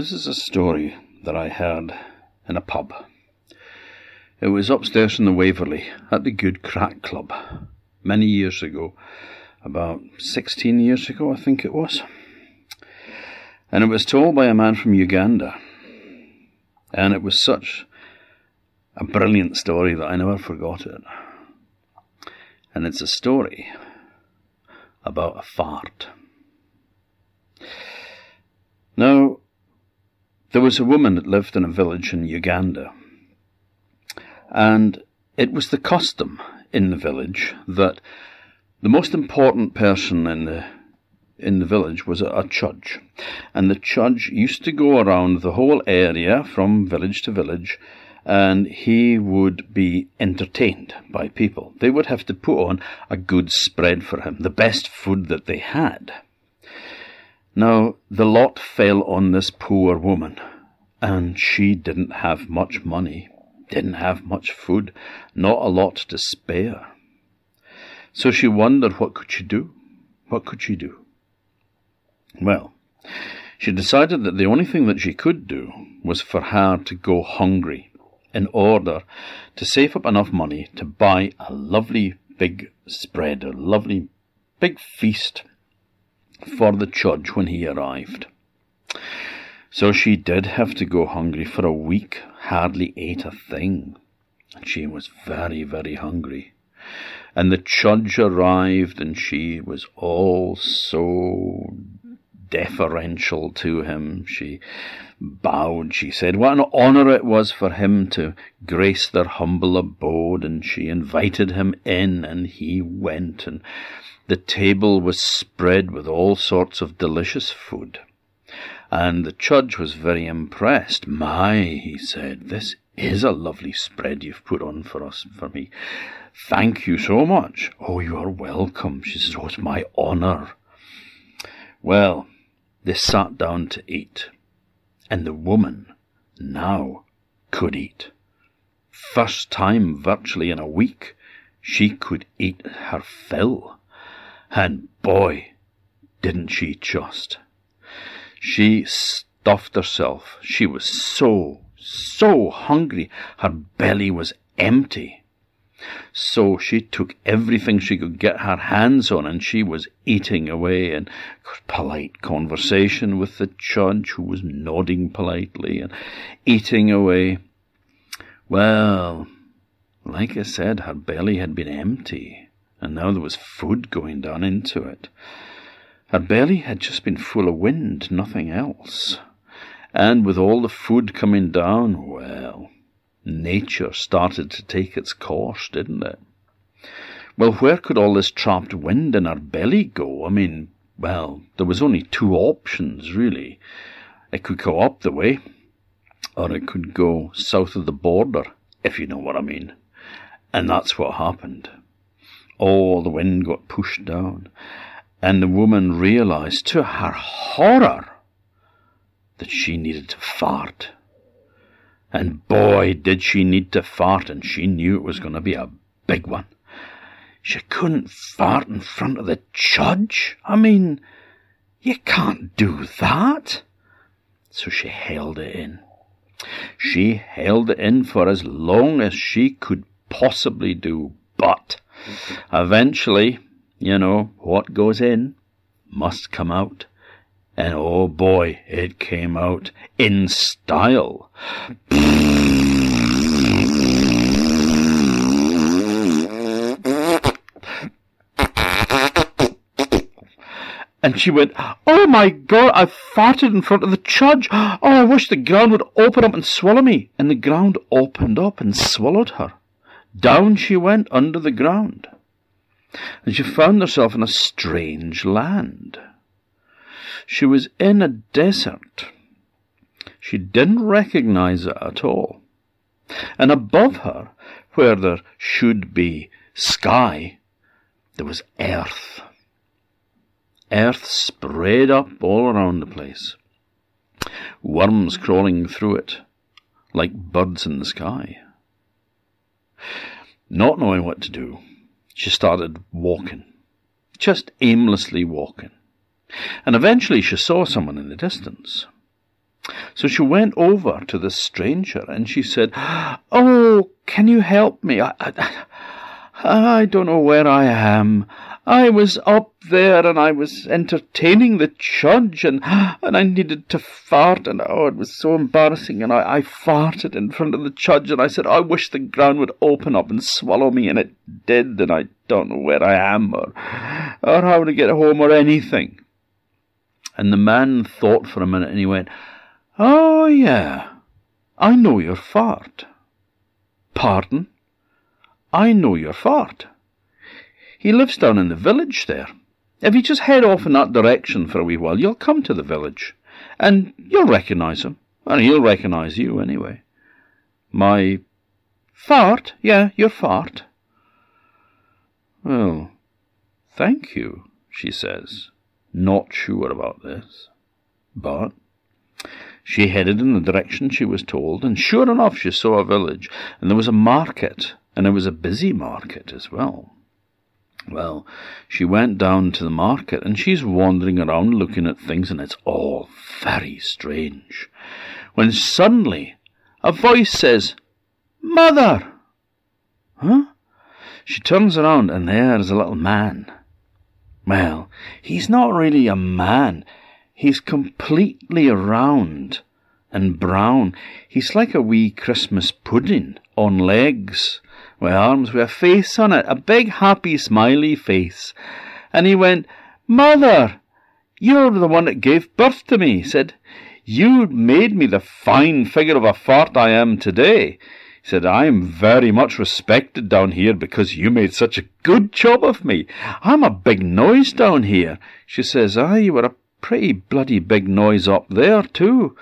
This is a story that I heard in a pub. It was upstairs in the Waverley at the Good Crack Club many years ago, about 16 years ago I think it was. And it was told by a man from Uganda. And it was such a brilliant story that I never forgot it. And it's a story about a fart. Now, there was a woman that lived in a village in Uganda, and it was the custom in the village that the most important person in the village was a judge, and the judge used to go around the whole area from village to village, and he would be entertained by people. They would have to put on a good spread for him, the best food that they had. Now, the lot fell on this poor woman, and she didn't have much money, didn't have much food, not a lot to spare. So she wondered, what could she do? What could she do? Well, she decided that the only thing that she could do was for her to go hungry in order to save up enough money to buy a lovely big spread, a lovely big feast for the judge when he arrived. So she did have to go hungry for a week, hardly ate a thing, and she was very, very hungry. And the judge arrived, and she was all so deferential to him. She bowed, she said what an honour it was for him to grace their humble abode, and she invited him in, and he went, and the table was spread with all sorts of delicious food. And the judge was very impressed. My, he said, this is a lovely spread you've put on for me. Thank you so much. Oh, you are welcome, she says. Oh, it's my honour. Well, they sat down to eat, and the woman now could eat. First time virtually in a week, she could eat her fill. And boy, didn't she just. She stuffed herself. She was so, so hungry. Her belly was empty. So she took everything she could get her hands on, and she was eating away in polite conversation with the judge, who was nodding politely and eating away. Well, like I said, her belly had been empty, and now there was food going down into it. Her belly had just been full of wind, nothing else. And with all the food coming down, well, nature started to take its course, didn't it? Well, where could all this trapped wind in her belly go? I mean, well, there was only two options, really. It could go up the way, or it could go south of the border, if you know what I mean. And that's what happened. All the wind got pushed down, and the woman realized, to her horror, that she needed to fart. And boy, did she need to fart, and she knew it was going to be a big one. She couldn't fart in front of the judge. I mean, you can't do that. So she held it in. She held it in for as long as she could possibly do, but eventually, you know, what goes in must come out. And oh boy, it came out in style. And she went, oh my God, I farted in front of the judge. Oh, I wish the ground would open up and swallow me. And the ground opened up and swallowed her. Down she went under the ground, and she found herself in a strange land. She was in a desert. She didn't recognize it at all. And above her, where there should be sky, there was earth. Earth spread up all around the place, worms crawling through it like birds in the sky. Not knowing what to do, she started walking, just aimlessly walking. And eventually she saw someone in the distance. So she went over to this stranger and she said, "Oh, can you help me? I don't know where I am. I was up there and I was entertaining the judge and I needed to fart and oh, it was so embarrassing and I farted in front of the judge and I said, I wish the ground would open up and swallow me and it did and I don't know where I am or how to get home or anything." And the man thought for a minute and he went, "Oh, yeah, I know your fart." "Pardon?" "I know your fart. He lives down in the village there. If you just head off in that direction for a wee while, you'll come to the village, and you'll recognise him, and he'll recognise you anyway." "My fart? Yeah, your fart." "Well, thank you," she says, not sure about this, but she headed in the direction she was told, and sure enough she saw a village, and there was a market, and it was a busy market as well. Well, she went down to the market, and she's wandering around looking at things, and it's all very strange, when suddenly a voice says, "Mother!" Huh? She turns around, and there's a little man. Well, he's not really a man. He's completely round and brown. He's like a wee Christmas pudding on legs, with arms with a face on it, a big, happy, smiley face. And he went, "Mother, you're the one that gave birth to me," he said. "You made me the fine figure of a fart I am today." He said, "I'm very much respected down here because you made such a good job of me. I'm a big noise down here." She says, "Ah, you were a pretty bloody big noise up there too."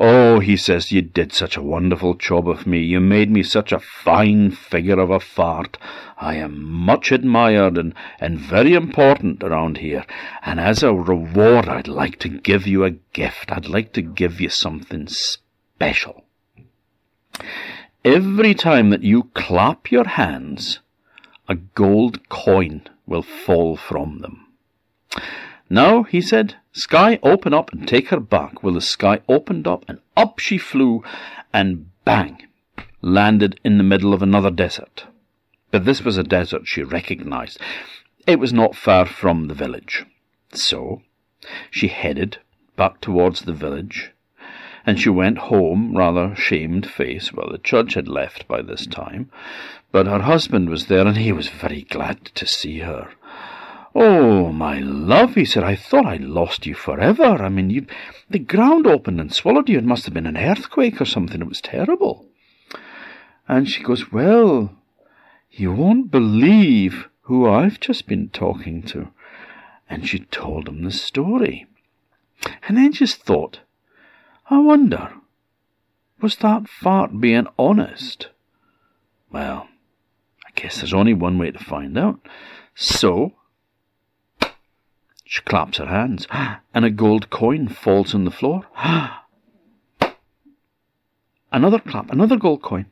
"Oh," he says, "you did such a wonderful job of me. You made me such a fine figure of a fart. I am much admired and very important around here. And as a reward, I'd like to give you a gift. I'd like to give you something special. Every time that you clap your hands, a gold coin will fall from them." "Now," he said, "Sky, open up and take her back." Well, the sky opened up, and up she flew, and bang, landed in the middle of another desert. But this was a desert she recognized. It was not far from the village. So she headed back towards the village, and she went home, rather shamed-faced. Well, the judge had left by this time, but her husband was there, and he was very glad to see her. "Oh, my love," he said, "I thought I lost you forever. I mean, the ground opened and swallowed you. It must have been an earthquake or something. It was terrible." And she goes, "Well, you won't believe who I've just been talking to." And she told him the story. And then just thought, "I wonder, was that fart being honest?" Well, I guess there's only one way to find out. So she claps her hands, and a gold coin falls on the floor. Another clap, another gold coin,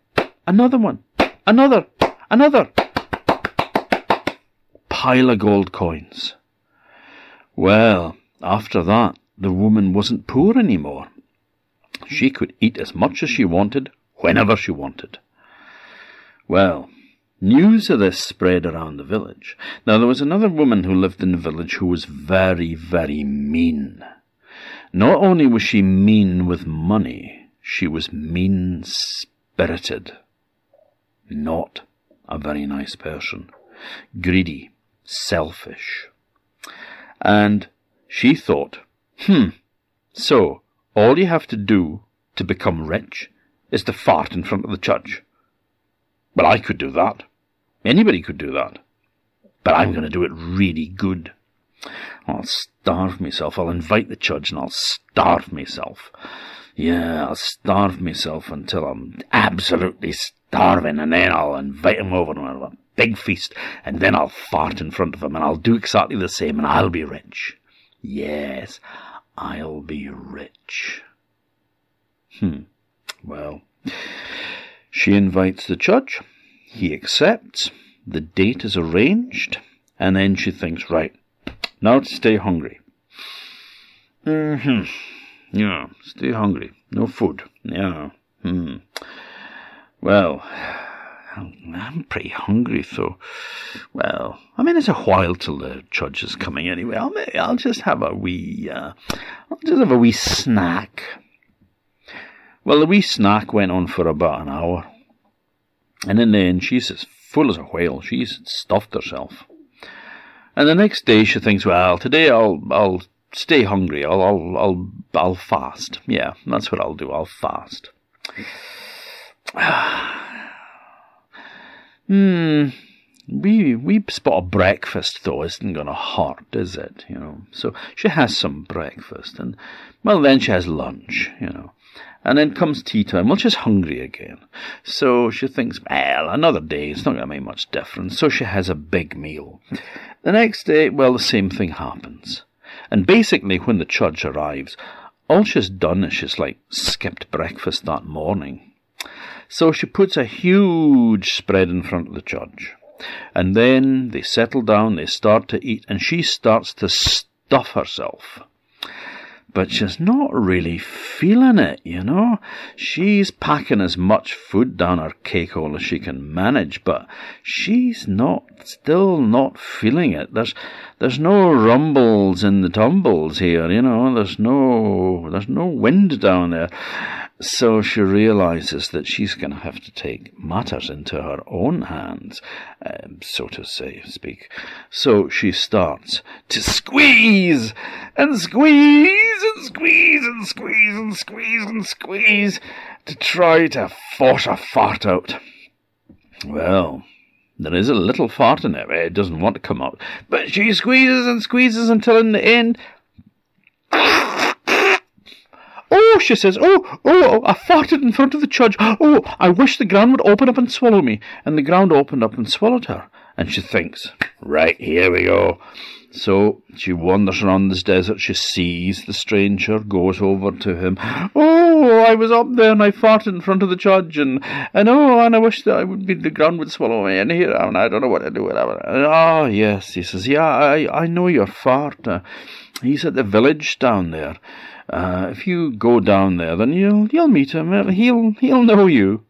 another one, another. Pile of gold coins. Well, after that, the woman wasn't poor anymore. She could eat as much as she wanted, whenever she wanted. Well, news of this spread around the village. Now, there was another woman who lived in the village who was very, very mean. Not only was she mean with money, she was mean-spirited. Not a very nice person. Greedy, selfish. And she thought, so all you have to do to become rich is to fart in front of the judge. Well, I could do that. Anybody could do that. But I'm going to do it really good. I'll starve myself. I'll invite the judge and I'll starve myself. Yeah, I'll starve myself until I'm absolutely starving, and then I'll invite him over and we'll have a big feast, and then I'll fart in front of him and I'll do exactly the same and I'll be rich. Yes, I'll be rich. Well, she invites the judge. He accepts. The date is arranged. And then she thinks, right, now to stay hungry. Yeah, still hungry. No food. Yeah. Well, I'm pretty hungry, so... Well, I mean, it's a while till the judge is coming anyway. I'll just have a wee... I'll just have a wee snack. Well, the wee snack went on for about an hour. And in the end, she's as full as a whale. She's stuffed herself. And the next day, she thinks, well, today I'll stay hungry. I'll fast. Yeah, that's what I'll do. I'll fast. We spot a breakfast, though, isn't going to hurt, is it? You know, so she has some breakfast, and, well, then she has lunch, you know. And then comes tea time. Well, she's hungry again. So she thinks, well, another day, it's not going to make much difference. So she has a big meal. The next day, well, the same thing happens. And basically, when the judge arrives, all she's done is she's, like, skipped breakfast that morning. So she puts a huge spread in front of the judge. And then they settle down, they start to eat, and she starts to stuff herself. But she's not really feeling it, you know. She's packing as much food down her cakehole as she can manage, but she's still not feeling it. There's no rumbles in the tumbles here, you know. There's no wind down there. So she realizes that she's going to have to take matters into her own hands, so to speak. So she starts to squeeze and squeeze and squeeze and squeeze and squeeze and squeeze to try to force a fart out. Well, there is a little fart in it. It doesn't want to come out. But she squeezes and squeezes until in the end... Oh, she says, oh, I farted in front of the judge. Oh, I wish the ground would open up and swallow me. And the ground opened up and swallowed her. And she thinks, right, here we go. So she wanders around this desert. She sees the stranger, goes over to him. Oh, I was up there and I farted in front of the judge. And I wish that the ground would swallow me. And here, I don't know what to do. Oh, yes, he says, yeah, I know your fart. He's at the village down there. If you go down there, then you'll meet him. He'll know you.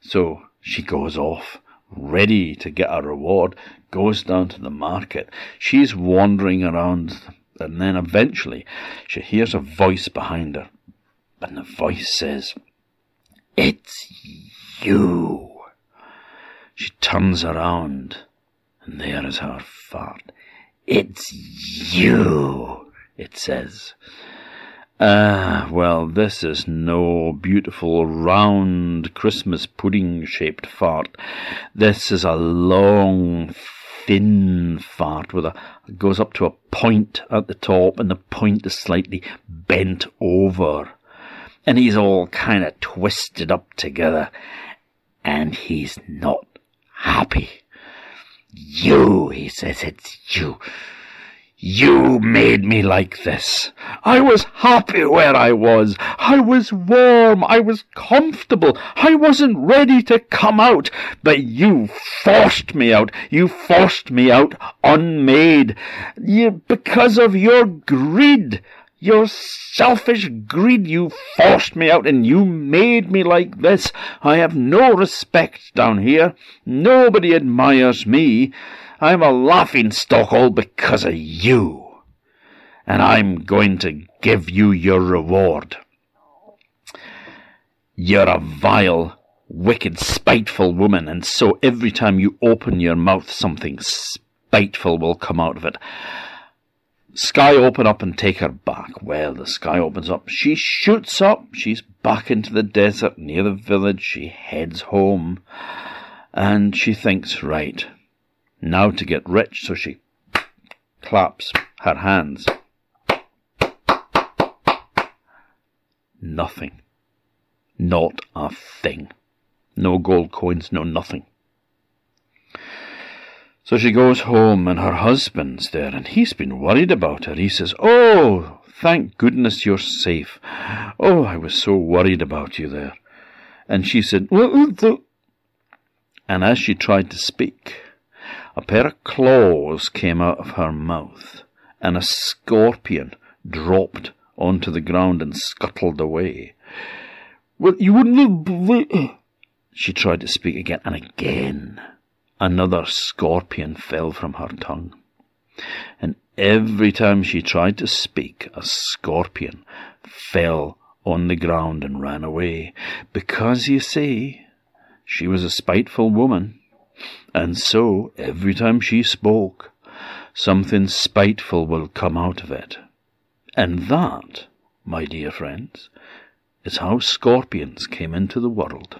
So she goes off, ready to get a reward, goes down to the market. She's wandering around, and then eventually she hears a voice behind her, and the voice says, "It's you." She turns around, and there is her fart. "It's you," it says. Well, this is no beautiful, round, Christmas pudding-shaped fart. This is a long, thin fart it goes up to a point at the top, and the point is slightly bent over. And he's all kind of twisted up together. And he's not happy. "You," he says, "it's you. You made me like this. I was happy where I was. I was warm. I was comfortable. I wasn't ready to come out. But you forced me out. You forced me out unmade. Because of your greed. Your selfish greed, you forced me out and you made me like this. I have no respect down here. Nobody admires me. I'm a laughingstock all because of you. And I'm going to give you your reward. You're a vile, wicked, spiteful woman, and so every time you open your mouth, something spiteful will come out of it. Sky, open up and take her back." Well, the sky opens up. She shoots up. She's back into the desert near the village. She heads home. And she thinks, right, now to get rich. So she claps her hands. Nothing. Not a thing. No gold coins, no nothing. So she goes home, and her husband's there, and he's been worried about her. He says, "Oh, thank goodness you're safe. Oh, I was so worried about you there." And she said, and as she tried to speak, a pair of claws came out of her mouth, and a scorpion dropped onto the ground and scuttled away. "Well, you wouldn't have—" She tried to speak again, and again another scorpion fell from her tongue. And every time she tried to speak, a scorpion fell on the ground and ran away. Because, you see, she was a spiteful woman, and so every time she spoke, something spiteful will come out of it. And that, my dear friends, is how scorpions came into the world.